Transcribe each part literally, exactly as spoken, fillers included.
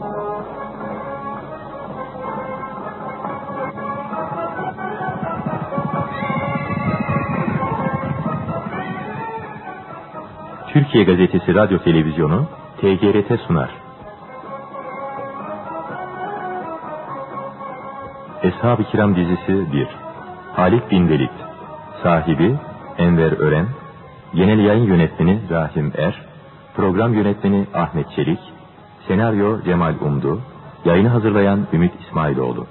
Türkiye Gazetesi Radyo Televizyonu T G R T sunar. Eshab-ı Kiram dizisi bir. Halit Bin Velid. Sahibi Enver Ören. Genel yayın yönetmeni Rahim Er. Program yönetmeni Ahmet Çelik. Senaryo Cemal Umdu. Yayını hazırlayan Ümit İsmailoğlu.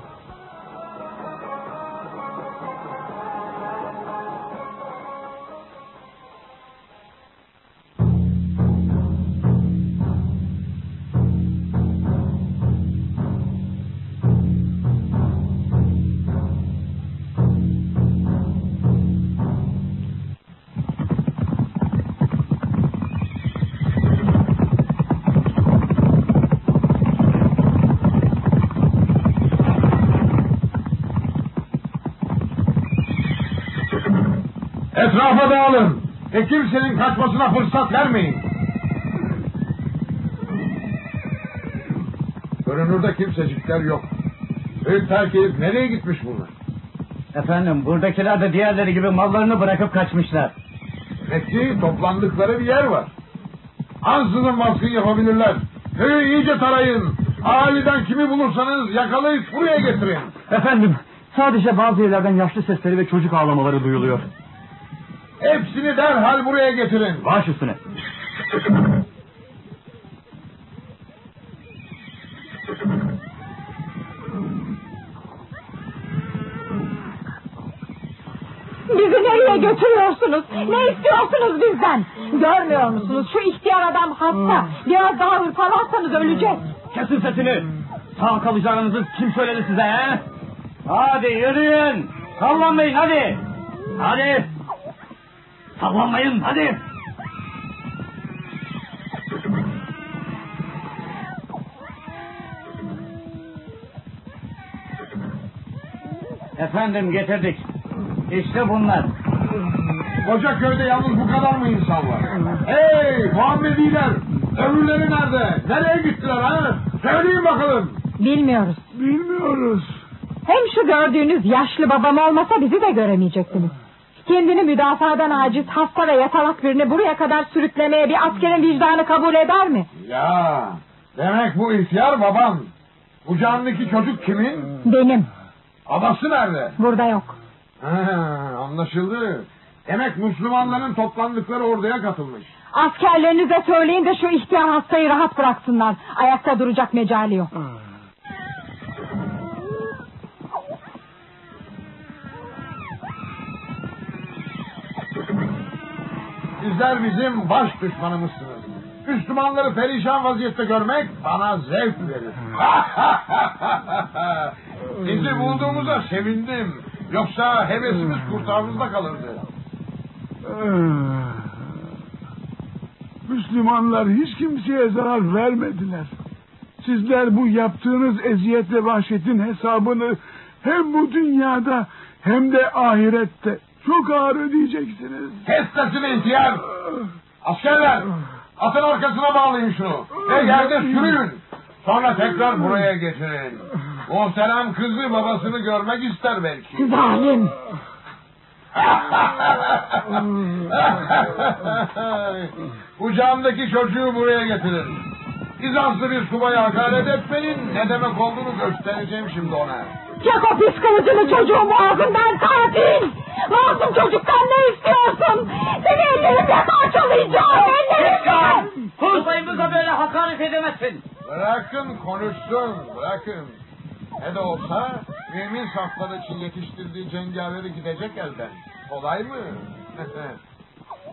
Etrafa dağılın ve kimsenin kaçmasına fırsat vermeyin. Görünürde kimsecikler yok. Büyük terkeyip nereye gitmiş bunlar? Efendim, buradakiler de diğerleri gibi mallarını bırakıp kaçmışlar. Peki toplandıkları bir yer var. Ansızın baskın yapabilirler. Köyü iyice tarayın. Ahaliden kimi bulursanız yakalayıp buraya getirin. Efendim, sadece bazı yerlerden yaşlı sesleri ve çocuk ağlamaları duyuluyor. Hepsini derhal buraya getirin. Baş üstüne. Bizi nereye götürüyorsunuz? Ne istiyorsunuz bizden? Görmüyor musunuz? Şu ihtiyar adam hasta. Biraz daha hırpalarsanız ölecek. Kesin sesini. Sağ kalacağınızı kim söyledi size? He? Hadi yürüyün. Sallanmayın hadi. Hadi. Sallanmayın hadi. Efendim getirdik. İşte bunlar. Koca köyde yalnız bu kadar mı insan var? Hey Muhammediler! Öbürleri nerede? Nereye gittiler ha? Söyleyin bakalım. Bilmiyoruz. Bilmiyoruz. Hem şu gördüğünüz yaşlı babam olmasa bizi de göremeyecektiniz. Kendini müdafadan aciz, hasta ve yatalak birini buraya kadar sürüklemeye bir askerin vicdanı kabul eder mi? Ya, demek bu ihtiyar babam. Bu canındaki çocuk kimin? Benim. Babası nerede? Burada yok. Ha, anlaşıldı. Demek Müslümanların toplandıkları orduya katılmış. Askerlerinize söyleyin de şu ihtiyar hastayı rahat bıraksınlar. Ayakta duracak mecali yok. Hmm. Sizler bizim baş düşmanımızsınız. Müslümanları perişan vaziyette görmek bana zevk verir. Sizi bulduğumuza sevindim. Yoksa hevesimiz kurtağımızda kalırdı. Müslümanlar hiç kimseye zarar vermediler. Sizler bu yaptığınız eziyet ve vahşetin hesabını hem bu dünyada hem de ahirette çok ağır ödeyeceksiniz. Kes sesini ihtiyar. Askerler, atın arkasına bağlayın şunu. Ve yerde sürün. Sonra tekrar buraya getirin. Muhterem kızı babasını görmek ister belki. Zalim. Kucağımdaki çocuğu buraya getirin. Bizanslı bir subaya hakaret etmenin ne demek olduğunu göstereceğim şimdi ona. Çek o pis kılıcını çocuğumu ağzından, katil! Masum çocuktan ne istiyorsun? Seni ellerimle parçalayacağım, ellerimle! Subayımıza böyle hakaret edemezsin. Bırakın konuşsun, bırakın. Ne de olsa mümin safları için yetiştirdiği cengaveri gidecek elden. Kolay mı?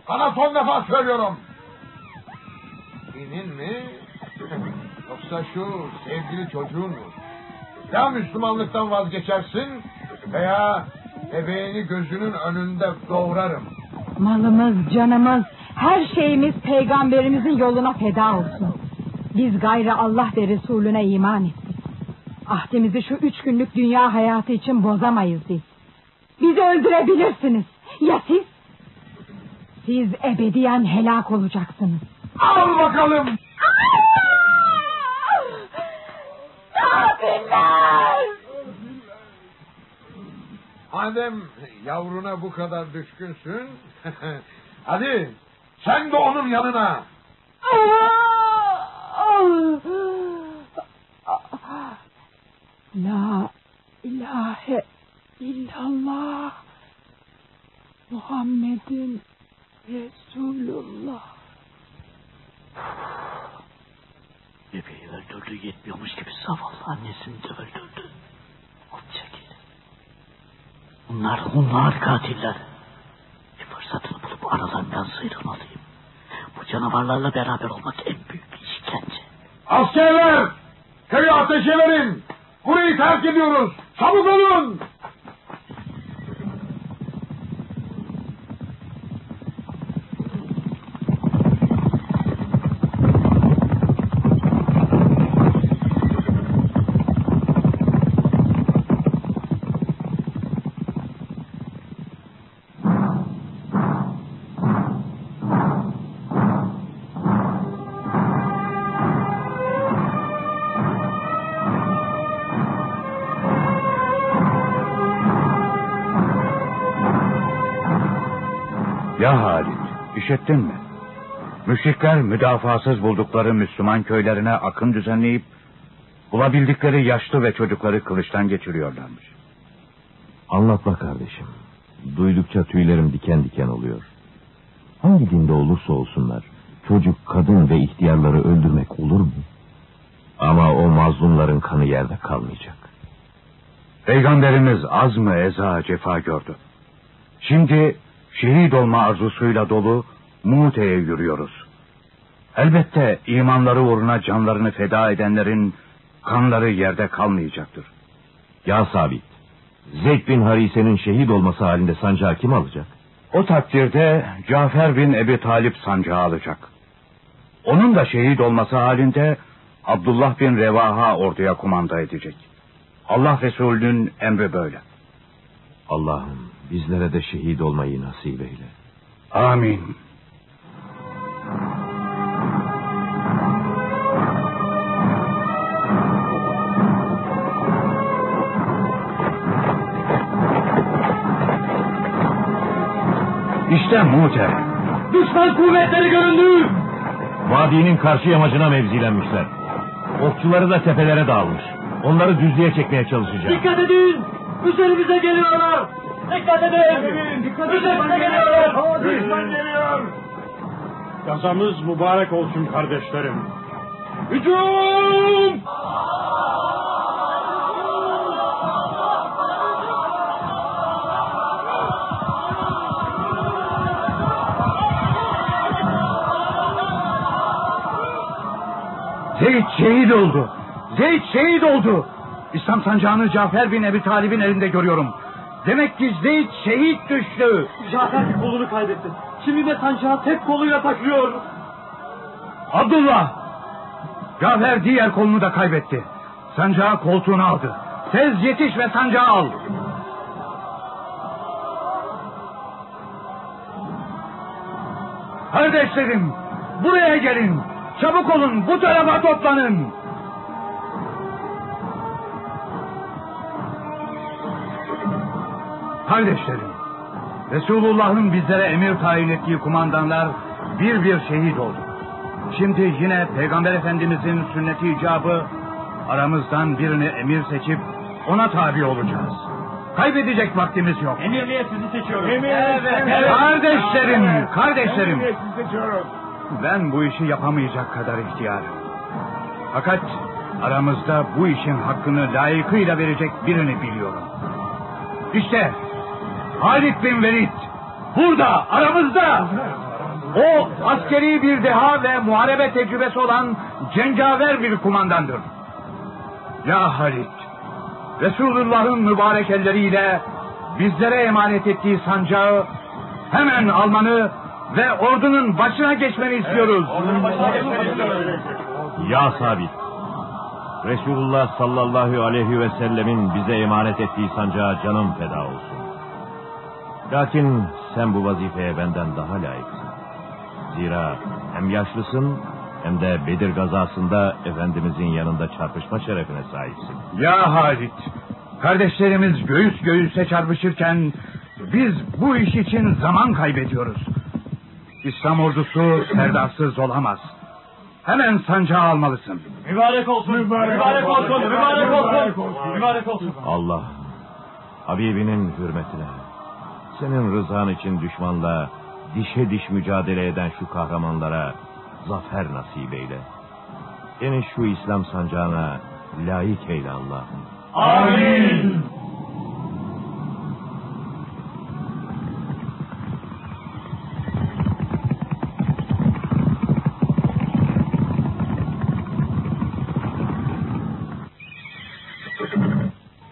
Sana son defa söylüyorum. Dinin mi? Yoksa şu sevgili çocuğun mu? Ya Müslümanlıktan vazgeçersin veya bebeğini gözünün önünde doğrarım. Malımız, canımız, her şeyimiz peygamberimizin yoluna feda olsun. Biz gayrı Allah ve Resulüne iman ettik. Ahdimizi şu üç günlük dünya hayatı için bozamayız biz. Bizi öldürebilirsiniz. Ya siz? Siz ebediyen helak olacaksınız. Al bakalım. bilmez. Madem yavruna bu kadar düşkünsün, hadi sen de onun yanına. La ilahe illallah, Muhammed'in Resulullah. Bebeği öldürdü, yetmiyormuş gibi zavallı annesini de öldürdü. Alçak herif. Bunlar, bunlar katiller. Bir fırsatını bulup aralarından sıyrılmalıyım. Bu canavarlarla beraber olmak en büyük işkence. Askerler! Köyü ateşe verin! Burayı terk ediyoruz! Çabuk olun! Ya Halit, işittin mi? Müşrikler müdafasız buldukları Müslüman köylerine akın düzenleyip bulabildikleri yaşlı ve çocukları kılıçtan geçiriyorlarmış. Anlatma kardeşim. Duydukça tüylerim diken diken oluyor. Hangi dinde olursa olsunlar çocuk, kadın ve ihtiyarları öldürmek olur mu? Ama o mazlumların kanı yerde kalmayacak. Peygamberimiz az mı eza cefa gördü. Şimdi şehit olma arzusuyla dolu Mute'ye yürüyoruz. Elbette imanları uğruna canlarını feda edenlerin kanları yerde kalmayacaktır. Ya Sabit, Zeyd bin Harise'nin şehit olması halinde sancağı kim alacak? O takdirde Cafer bin Ebi Talip sancağı alacak. Onun da şehit olması halinde Abdullah bin Revaha orduya kumanda edecek. Allah Resulü'nün emri böyle. Allah'ım bizlere de şehit olmayı nasip eyle. Amin. İşte Mute. Düşman kuvvetleri göründü. Vadinin karşı yamacına mevzilenmişler. Okçuları da tepelere dağılmış. Onları düzlüğe çekmeye çalışacağız. Dikkat edin. Üzerimize geliyorlar. Dikkat edin. Dikkat edin. Üzerimize geliyorlar. Düşman geliyor. Gazamız mübarek olsun kardeşlerim. Hücum! Zeyd şehit oldu. Zeyd şehit oldu. İslam sancağını Cafer bin Ebi Talib'in elinde görüyorum. Demek ki Zeyd şehit düştü. Cafer bir kolunu kaybetti. Şimdi de sancağı tek koluyla takıyor. Abdullah! Cafer diğer kolunu da kaybetti. Sancağı koltuğuna aldı. Tez yetiş ve sancağı al. Kardeşlerim, buraya gelin. Çabuk olun, bu tarafa toplanın. Kardeşlerim, Resulullah'ın bizlere emir tayin ettiği kumandanlar bir bir şehit oldu. Şimdi yine Peygamber Efendimizin sünneti icabı aramızdan birini emir seçip ona tabi olacağız. Kaybedecek vaktimiz yok. Emirliğe sizi seçiyorum. Emir, evet, evet. Kardeşlerim, evet. Kardeşlerim. Emirliğe sizi seçiyorum. Ben bu işi yapamayacak kadar ihtiyarım. Fakat aramızda bu işin hakkını layıkıyla verecek birini biliyorum. İşte Halit bin Velid burada aramızda. O askeri bir deha ve muharebe tecrübesi olan cengaver bir kumandandır. Ya Halit, Resulullah'ın mübarek elleriyle bizlere emanet ettiği sancağı hemen almanı ve ordunun başına geçmeni istiyoruz. Evet, ya Sabit, Resulullah sallallahu aleyhi ve sellemin bize emanet ettiği sancağa canım feda olsun. Lakin sen bu vazifeye benden daha layıksın. Zira hem yaşlısın Hem de Bedir gazasında Efendimizin yanında çarpışma şerefine sahipsin. Ya Halit, kardeşlerimiz göğüs göğüse çarpışırken biz bu iş için zaman kaybediyoruz. İslam ordusu serdasız olamaz. Hemen sancağı almalısın. Mübarek olsun, mübarek, mübarek olsun, mübarek, mübarek, olsun, mübarek, olsun, mübarek, mübarek olsun. olsun. Allah, Habibinin hürmetine, senin rızan için düşmanla dişe diş mücadele eden şu kahramanlara zafer nasip eyle. Yine şu İslam sancağına layık eyle Allah'ım. Amin.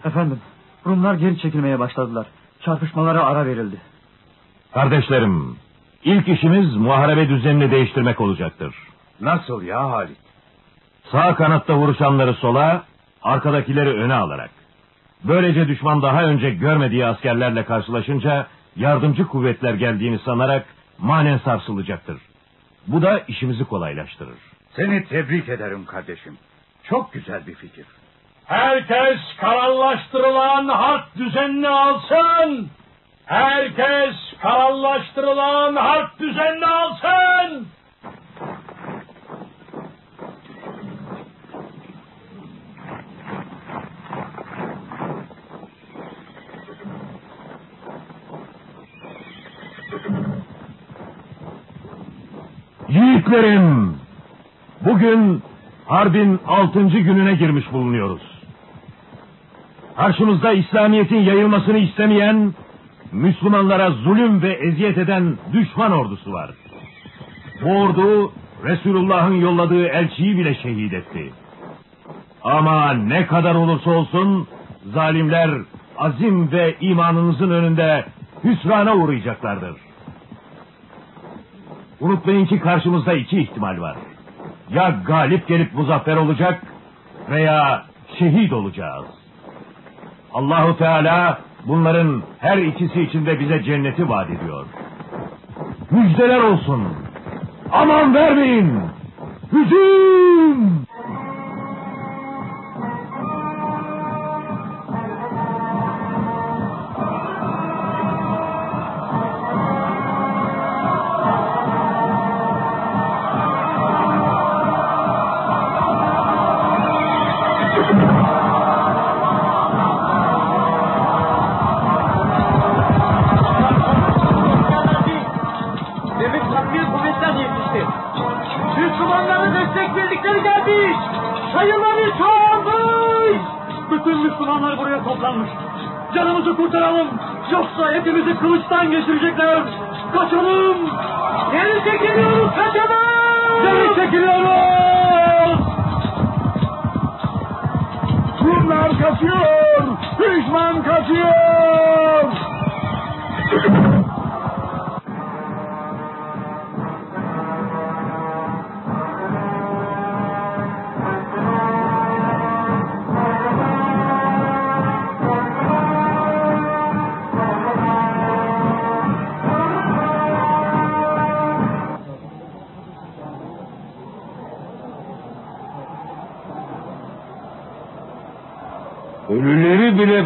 Efendim, Rumlar geri çekilmeye başladılar. Çarpışmalara ara verildi. Kardeşlerim, ilk işimiz muharebe düzenini değiştirmek olacaktır. Nasıl ya Halit? Sağ kanatta vuruşanları sola, arkadakileri öne alarak. Böylece düşman daha önce görmediği askerlerle karşılaşınca yardımcı kuvvetler geldiğini sanarak manen sarsılacaktır. Bu da işimizi kolaylaştırır. Seni tebrik ederim kardeşim. Çok güzel bir fikir. Herkes kararlaştırılan harp düzenini alsın. Herkes kararlaştırılan harp düzenini alsın. Yiğitlerim, bugün harbin altıncı gününe girmiş bulunuyoruz. Karşımızda İslamiyet'in yayılmasını istemeyen, Müslümanlara zulüm ve eziyet eden düşman ordusu var. Bu ordu Resulullah'ın yolladığı elçiyi bile şehit etti. Ama ne kadar olursa olsun zalimler azim ve imanınızın önünde hüsrana uğrayacaklardır. Unutmayın ki karşımızda iki ihtimal var. Ya galip gelip muzaffer olacak veya şehit olacağız. Allahu Teala bunların her ikisi içinde bize cenneti vaat ediyor. Müjdeler olsun. Aman vermeyin. Hücum! Geçirecekler. Kaçalım. Geri çekiliyoruz. Kaçalım. Geri çekiliyoruz. Bunlar kaçıyor. Düşman kaçıyor.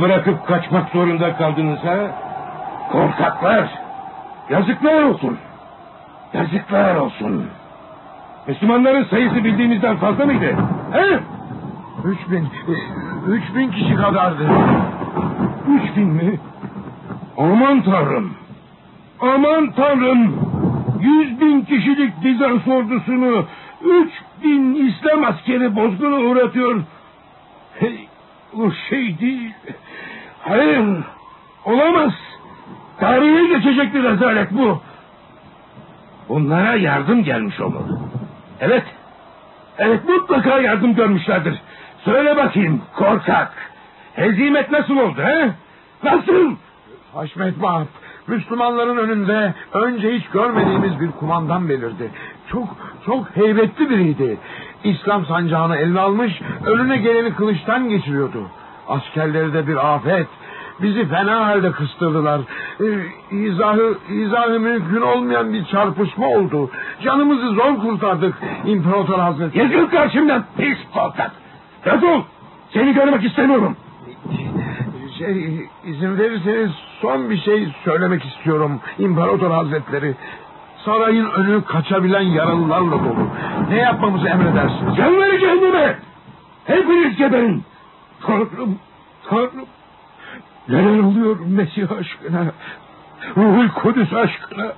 Bırakıp kaçmak zorunda kaldınız ha? Korkaklar! Yazıklar olsun! Yazıklar olsun! Müslümanların sayısı bildiğimizden fazla mıydı? He? Üç bin... Üç bin kişi kadardı. Üç bin mi? Aman tanrım! Aman tanrım! Yüz bin kişilik Bizans ordusunu... Üç bin İslam askeri bozguna uğratıyor... Hey, o şey değil... Hayır, olamaz. Tarihe geçecek bir rezalet bu. Onlara yardım gelmiş olmalı. Evet, evet mutlaka yardım görmüşlerdir. Söyle bakayım korkak. Hezimet nasıl oldu he? Nasıl? Haşmet Vahap, Müslümanların önünde önce hiç görmediğimiz bir kumandan belirdi. Çok, çok heybetli biriydi. İslam sancağını eline almış, önüne geleni kılıçtan geçiriyordu. Askerleri de bir afet, Bizi fena halde kıstırdılar. Ee, izahı, izahı mümkün olmayan bir çarpışma oldu. Canımızı zor kurtardık İmparator Hazretleri. Yezül karşımdan pis korkak. Resul, seni görmek istemiyorum. Şey, izin verirseniz son bir şey söylemek istiyorum İmparator Hazretleri. Sarayın önü kaçabilen yaralılarla dolu. Ne yapmamızı emredersiniz? Canları cehenneme! Hepiniz geberin! Tanrım, Tanrım! Neler oluyor Mesih aşkına? Ruhul Kudüs aşkına!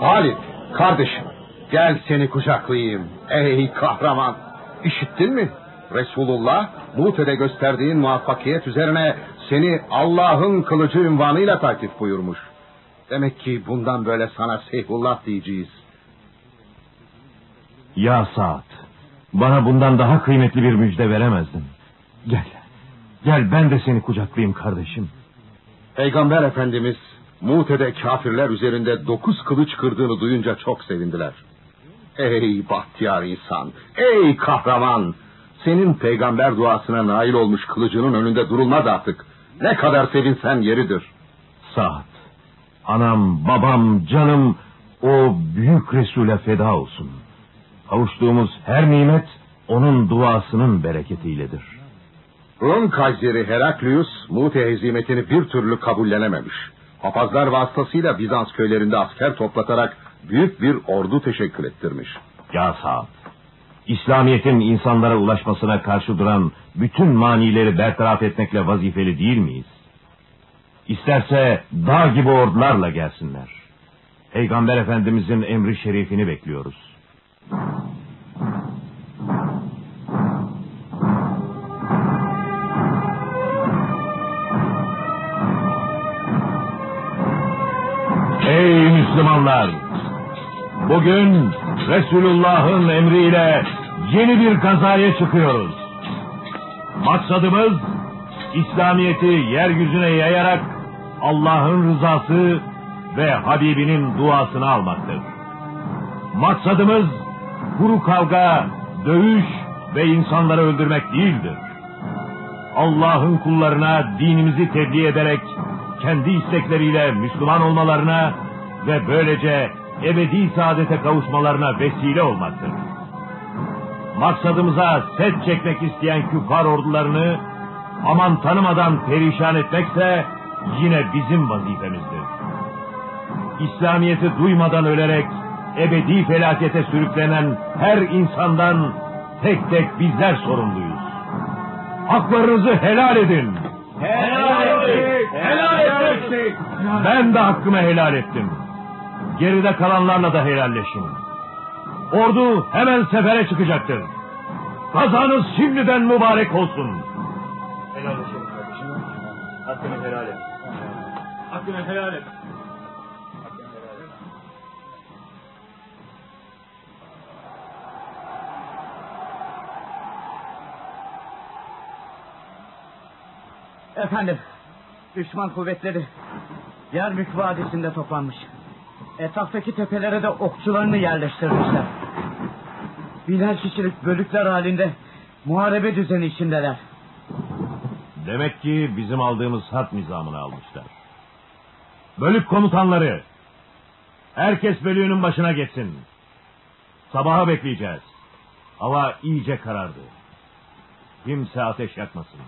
Halit, kardeşim, gel seni kucaklayayım. Ey kahraman! İşittin mi? Resulullah, Mute'de gösterdiğin muvaffakiyet üzerine seni Allah'ın kılıcı ünvanıyla takip buyurmuş. Demek ki bundan böyle sana Seyfullah diyeceğiz. Ya Saat, bana bundan daha kıymetli bir müjde veremezdin. Gel, gel ben de seni kucaklayayım kardeşim. Peygamber Efendimiz Mute'de kafirler üzerinde dokuz kılıç kırdığını duyunca çok sevindiler. Ey bahtiyar insan, ey kahraman! Senin peygamber duasına nail olmuş kılıcının önünde durulmaz artık. Ne kadar sevinsen yeridir. Saat, anam, babam, canım o büyük Resul'e feda olsun. Kavuştuğumuz her nimet onun duasının bereketiyledir. Rum kayseri Heraklius Mute hezimetini bir türlü kabullenememiş. Papazlar vasıtasıyla Bizans köylerinde asker toplatarak büyük bir ordu teşekkül ettirmiş. Ya Saat, İslamiyet'in insanlara ulaşmasına karşı duran bütün manileri bertaraf etmekle vazifeli değil miyiz? İsterse dağ gibi ordularla gelsinler. Peygamber Efendimizin emri şerifini bekliyoruz. Ey Müslümanlar! Bugün Resulullah'ın emriyle yeni bir gazaya çıkıyoruz. Maksadımız İslamiyet'i yeryüzüne yayarak Allah'ın rızası ve Habibinin duasını almaktır. Maksadımız kuru kavga, dövüş ve insanları öldürmek değildir. Allah'ın kullarına dinimizi tebliğ ederek kendi istekleriyle Müslüman olmalarına ve böylece ebedi saadete kavuşmalarına vesile olmaktır. Maksadımıza set çekmek isteyen küffar ordularını aman tanımadan perişan etmekse yine bizim vazifemizdir. İslamiyet'i duymadan ölerek ebedi felakete sürüklenen her insandan tek tek bizler sorumluyuz. Haklarınızı helal edin. Helal ettik. Helal ettik. Ben de hakkımı helal ettim. Geride kalanlarla da helalleşin. Ordu hemen sefere çıkacaktır. Kazanız şimdiden mübarek olsun. Helal olsun kardeşim. Hakkını helal et. Hakkını helal et. Efendim, düşman kuvvetleri Yermük Vadisi'nde toplanmış. Etraftaki tepelere de okçularını yerleştirmişler. Biner kişilik bölükler halinde muharebe düzeni içindeler. Demek ki bizim aldığımız harp nizamını almışlar. Bölük komutanları, herkes bölüğünün başına geçsin. Sabaha bekleyeceğiz. Hava iyice karardı. Kimse ateş yakmasın.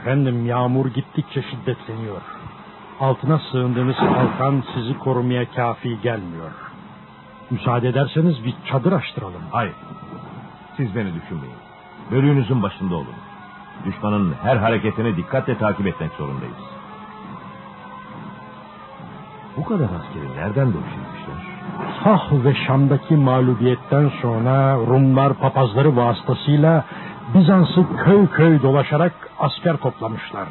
Efendim yağmur gittikçe şiddetleniyor. Altına sığındığınız kalkan sizi korumaya kafi gelmiyor. Müsaade ederseniz bir çadır açtıralım. Hayır. Siz beni düşünmeyin. Bölüğünüzün başında olun. Düşmanın her hareketini dikkatle takip etmek zorundayız. Bu kadar askeri nereden döşemişler? Sah ve Şam'daki mağlubiyetten sonra Rumlar papazları vasıtasıyla Bizans'ı köy köy dolaşarak asker toplamışlar.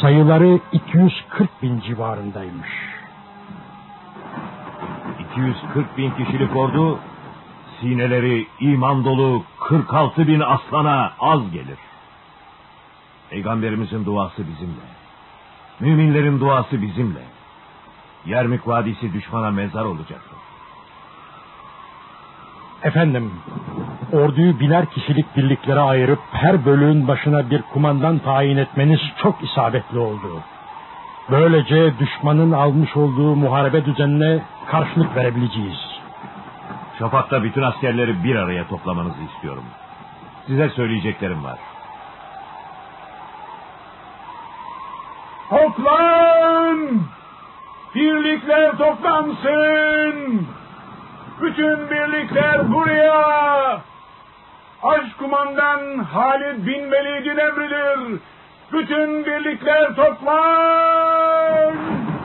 Sayıları iki yüz kırk bin civarındaymış. iki yüz kırk bin kişilik ordu sineleri iman dolu kırk altı bin aslana az gelir. Peygamberimizin duası bizimle. Müminlerin duası bizimle. Yermük Vadisi düşmana mezar olacaktır. Efendim, orduyu biner kişilik birliklere ayırıp her bölüğün başına bir kumandan tayin etmeniz çok isabetli oldu. Böylece düşmanın almış olduğu muharebe düzenine karşılık verebileceğiz. Şafak'ta bütün askerleri bir araya toplamanızı istiyorum. Size söyleyeceklerim var. Toplan! Birlikler toplansın! Bütün birlikler buraya! Başkumandan Halit Bin Velid'in emridir! Bütün birlikler toplan!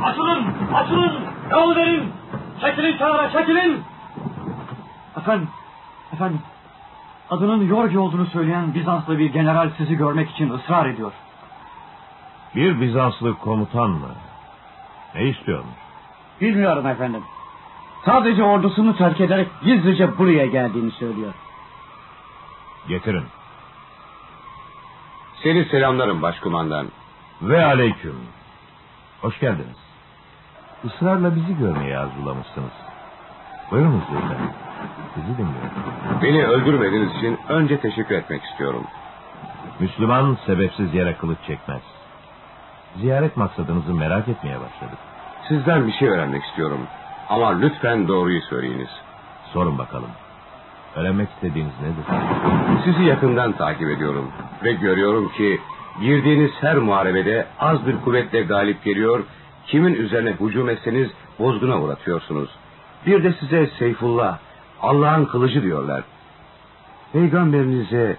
Açılın! Açılın! Yol verin! Çekilin kenara! Çekilin! Efendim, efendim, adının Yorgi olduğunu söyleyen Bizanslı bir general sizi görmek için ısrar ediyor. Bir Bizanslı komutan mı? Ne istiyormuş? Bilmiyorum efendim. Sadece ordusunu terk ederek gizlice buraya geldiğini söylüyor. Getirin. Seni selamlarım başkumandan. Ve aleyküm. Hoş geldiniz. Israrla bizi görmeye arzulamışsınız. Buyurunuz efendim. Sizi dinliyorum. Beni öldürmediğiniz için önce teşekkür etmek istiyorum. Müslüman sebepsiz yere kılıç çekmez. Ziyaret maksadınızı merak etmeye başladık. Sizden bir şey öğrenmek istiyorum. Ama lütfen doğruyu söyleyiniz. Sorun bakalım. Öğrenmek istediğiniz nedir? Sizi yakından takip ediyorum. Ve görüyorum ki girdiğiniz her muharebede az bir kuvvetle galip geliyor. Kimin üzerine hücum etseniz bozguna uğratıyorsunuz. Bir de size Seyfullah, Allah'ın kılıcı diyorlar. Peygamberinize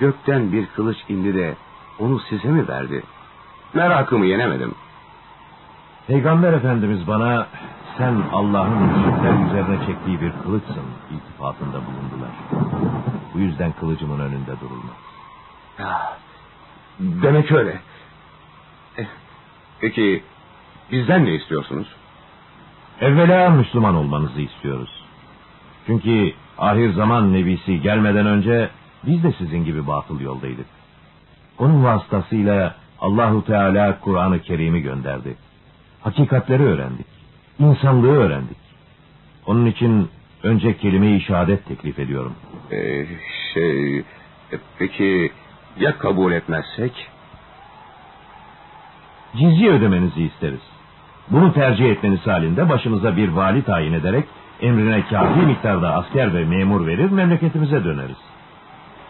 gökten bir kılıç indi de onu size mi verdi? Merakımı yenemedim. Peygamber Efendimiz bana sen Allah'ın müşrikler üzerine çektiği bir kılıçsın iltifatında bulundular. Bu yüzden kılıcımın önünde durulmaz. Ya, demek öyle. Peki bizden ne istiyorsunuz? Evvela Müslüman olmanızı istiyoruz. Çünkü ahir zaman nebisi gelmeden önce biz de sizin gibi batıl yoldaydık. Onun vasıtasıyla Allahu Teala Kur'an-ı Kerim'i gönderdi. Hakikatleri öğrendik. İnsanlığı öğrendik. Onun için önce kelime-i şehadet teklif ediyorum. Ee, şey... E, peki ya kabul etmezsek? Cizye ödemenizi isteriz. Bunu tercih etmeniz halinde başımıza bir vali tayin ederek emrine kafi miktarda asker ve memur verir memleketimize döneriz.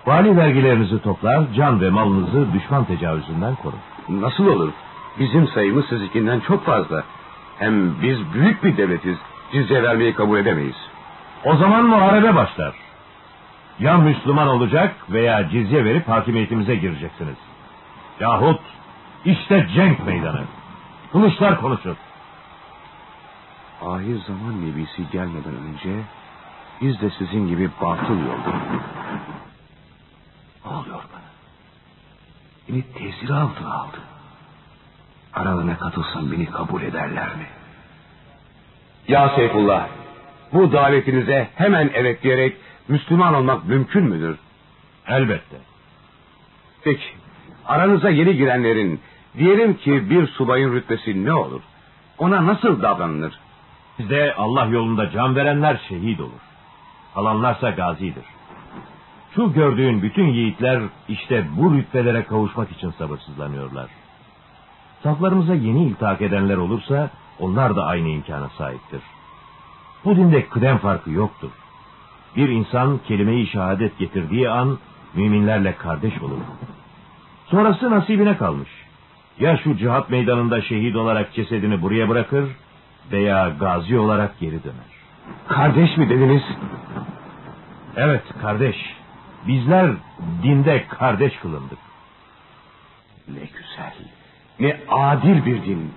Vali vergilerinizi toplar, can ve malınızı düşman tecavüzünden korun. Nasıl olur? Bizim sayımız sizinkinden çok fazla. Hem biz büyük bir devletiz. Cizye vermeyi kabul edemeyiz. O zaman muharebe başlar. Ya Müslüman olacak veya cizye verip hakimiyetimize gireceksiniz. Yahut işte cenk meydanı. Kılıçlar konuşur. Ahir zaman nebisi gelmeden önce biz de sizin gibi batıl yolda. Ne oluyor bana? Beni tesir altına aldı. Aralığına katılsam beni kabul ederler mi? Ya Seyfullah, bu davetinize hemen evet diyerek Müslüman olmak mümkün müdür? Elbette. Peki, aranıza yeni girenlerin, diyelim ki bir subayın rütbesi ne olur? Ona nasıl davranılır? Bizde Allah yolunda can verenler şehit olur. Kalanlarsa gazidir. Şu gördüğün bütün yiğitler işte bu rütbelere kavuşmak için sabırsızlanıyorlar. Saflarımıza yeni iltihak edenler olursa onlar da aynı imkana sahiptir. Bu dinde kıdem farkı yoktur. Bir insan kelime-i şehadet getirdiği an müminlerle kardeş olur. Sonrası nasibine kalmış. Ya şu cihat meydanında şehit olarak cesedini buraya bırakır veya gazi olarak geri döner. Kardeş mi dediniz? Evet kardeş. Bizler dinde kardeş kılındık. Ne güzel. Ne adil bir din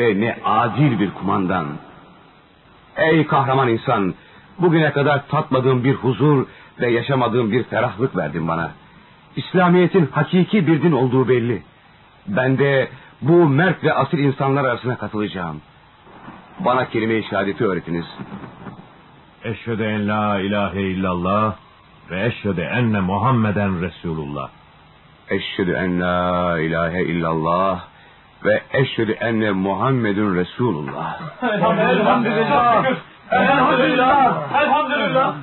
ve ne adil bir kumandan. Ey kahraman insan, bugüne kadar tatmadığım bir huzur ve yaşamadığım bir ferahlık verdin bana. İslamiyet'in hakiki bir din olduğu belli. Ben de bu mert ve asil insanlar arasına katılacağım. Bana kelime-i şehadeti öğretiniz. Eşhedü en la ilahe illallah ve eşhedü enne Muhammeden Resulullah. Eşhedü en la ilahe illallah ve eşhedü enne Muhammedun Resulullah. Elhamdülillah. Elhamdülillah. Elhamdülillah.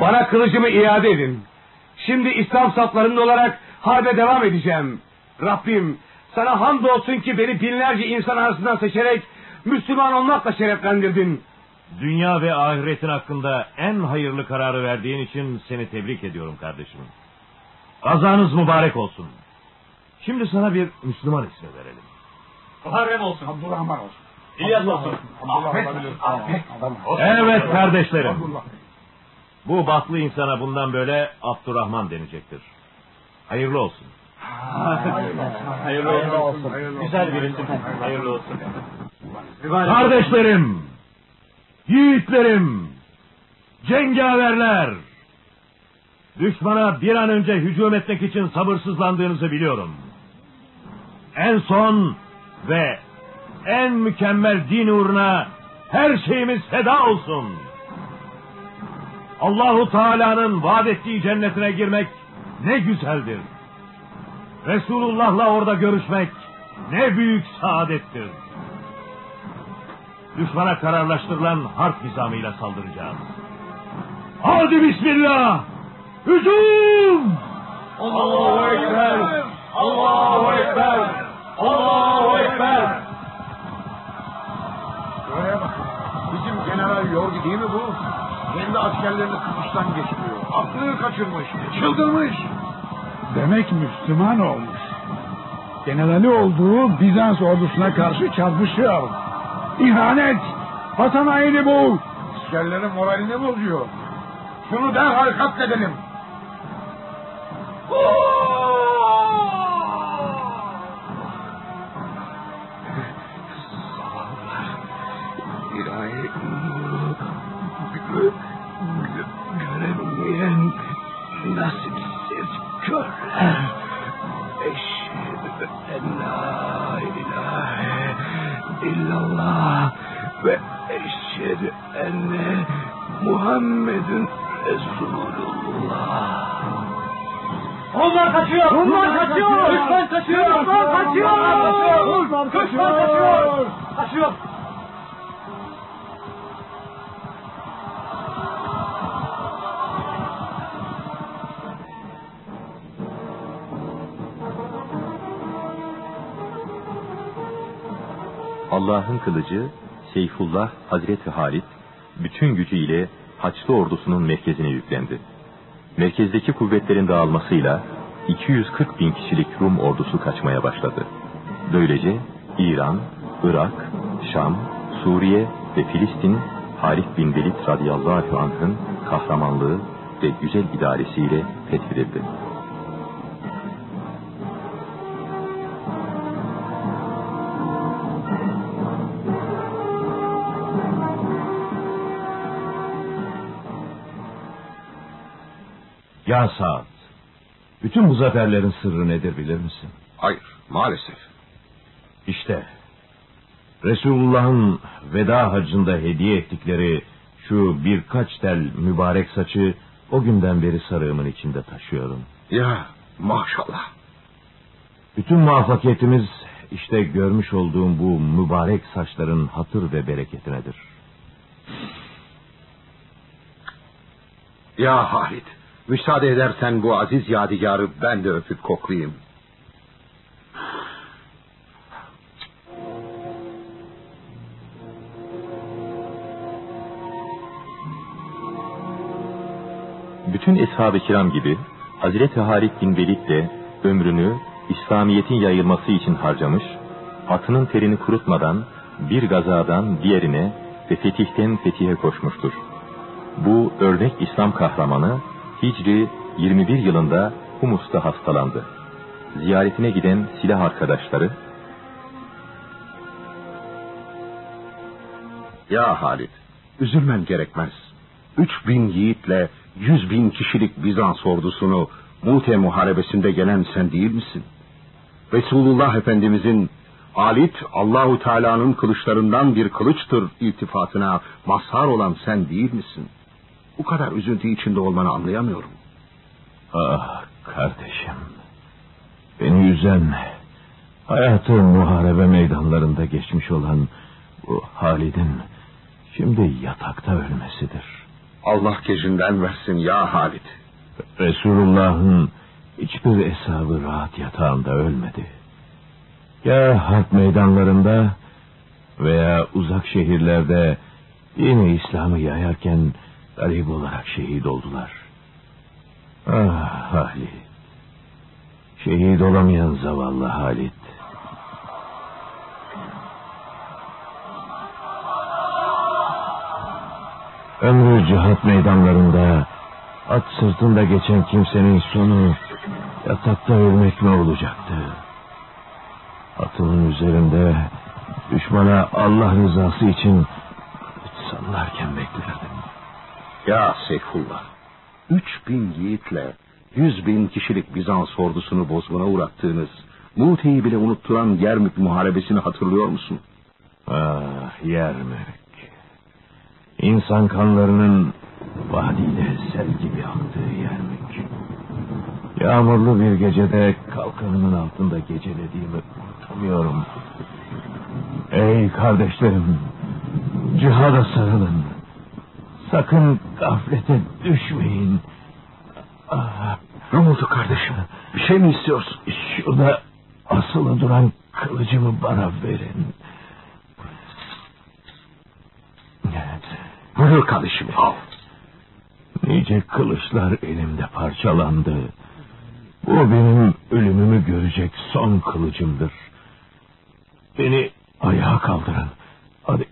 Bana kılıcımı iade edin. Şimdi İslam saflarında olarak harbe devam edeceğim. Rabbim, sana hamdolsun ki beni binlerce insan arasından seçerek Müslüman olmakla şereflendirdin. Dünya ve ahiretin hakkında en hayırlı kararı verdiğin için seni tebrik ediyorum kardeşim. Kazanız mübarek olsun. Şimdi sana bir Müslüman ismi verelim. Muharrem olsun. Abdurrahman olsun. İlyas olsun. Ahmet. Ahmet. Evet kardeşlerim. Bu batlı insana bundan böyle Abdurrahman denecektir. Hayırlı olsun. Hayırlı olsun. Güzel bir isim. Hayırlı olsun. Kardeşlerim, yiğitlerim, cengaverler, düşmana bir an önce hücum etmek için sabırsızlandığınızı biliyorum. En son ve en mükemmel din uğruna her şeyimiz feda olsun. Allahu Teala'nın vaad ettiği cennetine girmek ne güzeldir. Resulullah'la orada görüşmek ne büyük saadettir. Düşmana kararlaştırılan harp nizamıyla saldıracağız. Hadi bismillah! Hücum! Allahu Ekber! Allahu Ekber! Allahu Ekber! Şuraya bak. Bizim general yorgu değil mi bu? Kendi askerlerini kılıçtan geçiriyor. Aklını kaçırmış, çıldırmış. Demek Müslüman olmuş. Generali olduğu Bizans ordusuna karşı çarpışıyor. İhanet! Vatan haini bu! Askerlerin moralini bozuyor. Şunu derhal katledelim. Zavallar. İlahi göremeyen nasipsiz körler. Eşhedü en la ilahe illallah ve eşhedü enne Muhammedun Resulullah. Onlar kaçıyor! Onlar kaçıyor! Düşman kaçıyor! Düşman kaçıyor! Düşman kaçıyor! Kaçıyor! Allah'ın kılıcı Seyfullah Hazreti Halit bütün gücüyle Haçlı ordusunun merkezine yüklendi. Merkezdeki kuvvetlerin dağılmasıyla iki yüz kırk bin kişilik Rum ordusu kaçmaya başladı. Böylece İran, Irak, Şam, Suriye ve Filistin Halit bin Velid radıyallahu anh'ın kahramanlığı ve güzel idaresiyle fethedildi. Ya Saad, bütün bu zaferlerin sırrı nedir bilir misin? Hayır, maalesef. İşte, Resulullah'ın veda hacında hediye ettikleri şu birkaç tel mübarek saçı o günden beri sarığımın içinde taşıyorum. Ya, maşallah. Bütün muvaffakiyetimiz işte görmüş olduğum bu mübarek saçların hatır ve bereketinedir. Ya Halit. Müsaade edersen bu aziz yadigarı ben de öpüp koklayayım. Bütün Eshab-ı Kiram gibi Hazreti Halit bin Velid de ömrünü İslamiyet'in yayılması için harcamış, atının terini kurutmadan bir gazadan diğerine ve fetihten fetihe koşmuştur. Bu örnek İslam kahramanı Hicri yirmi bir yılında Humus'ta hastalandı. Ziyaretine giden silah arkadaşları, "Ya Halit, üzülmen gerekmez. Üç bin yiğitle yüz bin kişilik Bizans ordusunu Mute muharebesinde gelen sen değil misin? Resulullah Efendimizin Halit Allahu Teala'nın kılıçlarından bir kılıçtır iltifatına mazhar olan sen değil misin? Bu kadar üzüntü içinde olmanı anlayamıyorum." "Ah kardeşim, beni üzen hayatı muharebe meydanlarında geçmiş olan bu Halit'in şimdi yatakta ölmesidir. Allah gecinden versin ya Halit. Resulullah'ın hiçbir hesabı rahat yatağında ölmedi. Ya harp meydanlarında veya uzak şehirlerde yine İslam'ı yayarken garip olarak şehit oldular. Ah Halit, şehit olamayan zavallı Halit." Ömrü cihat meydanlarında at sırtında geçen kimsenin sonu yatakta ölmek mi olacaktı? Atının üzerinde düşmana Allah rızası için sanlarken beklerdim. Ya Seyfullah, üç bin yiğitle yüz bin kişilik Bizans ordusunu bozguna uğrattığınız, Mute'yi bile unutturan Yermük muharebesini hatırlıyor musun? Ah Yermük. İnsan kanlarının vadide sel gibi aktığı Yermük. Yağmurlu bir gecede kalkanımın altında gecelediğimi unutamıyorum. Ey kardeşlerim, cihada sarılın. Sakın gaflete düşmeyin. Ah, ne oldu kardeşim? Bir şey mi istiyorsun? Şurada asılı duran kılıcımı bana verin. Buyur kardeşim, al. Nice kılıçlar elimde parçalandı. Bu benim ölümümü görecek son kılıcımdır. Beni ayağa kaldırın. Hadi,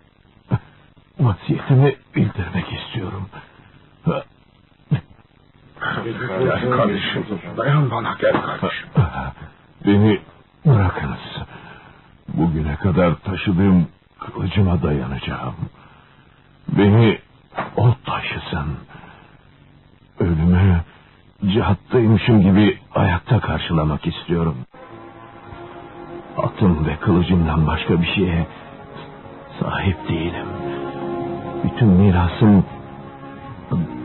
vasiyetimi bildirmek istiyorum. Gel kardeşim, dayan bana, gel kardeşim. Beni bırakınız. Bugüne kadar taşıdığım kılıcıma dayanacağım. Beni o taşısın. Ölümü cihattaymışım gibi ayakta karşılamak istiyorum. Atım ve kılıcımdan başka bir şeye sahip değilim. Bütün mirasım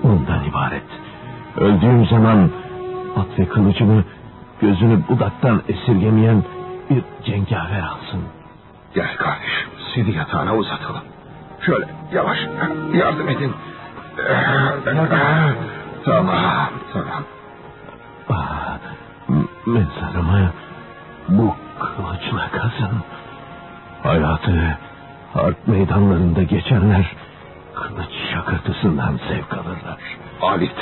bundan ibaret. Öldüğüm zaman at ve kılıcımı gözünü budaktan esirgemeyen bir cengaver alsın. Gel kardeşim, seni yatağına uzatalım. Şöyle yavaş yardım edin. Tamam tamam. Mezarımı bu kılıçla kazın. Hayatı harp meydanlarında geçenler kılıç şakırtısından zevk alırlar. Halit,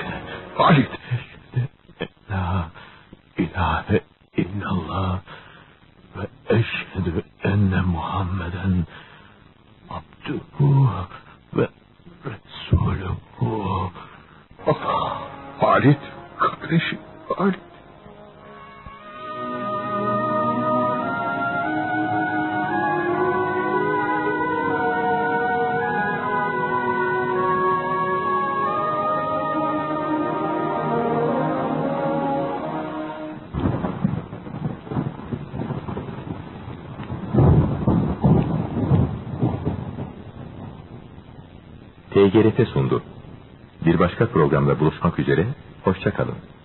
Halit. Eşhedü en la ilahe illallah ve eşhedü enne Muhammeden Abduhu ve Resuluhu. Ah, Halit kardeşim, Halit. T G R T sundu. Bir başka programda buluşmak üzere, hoşça kalın.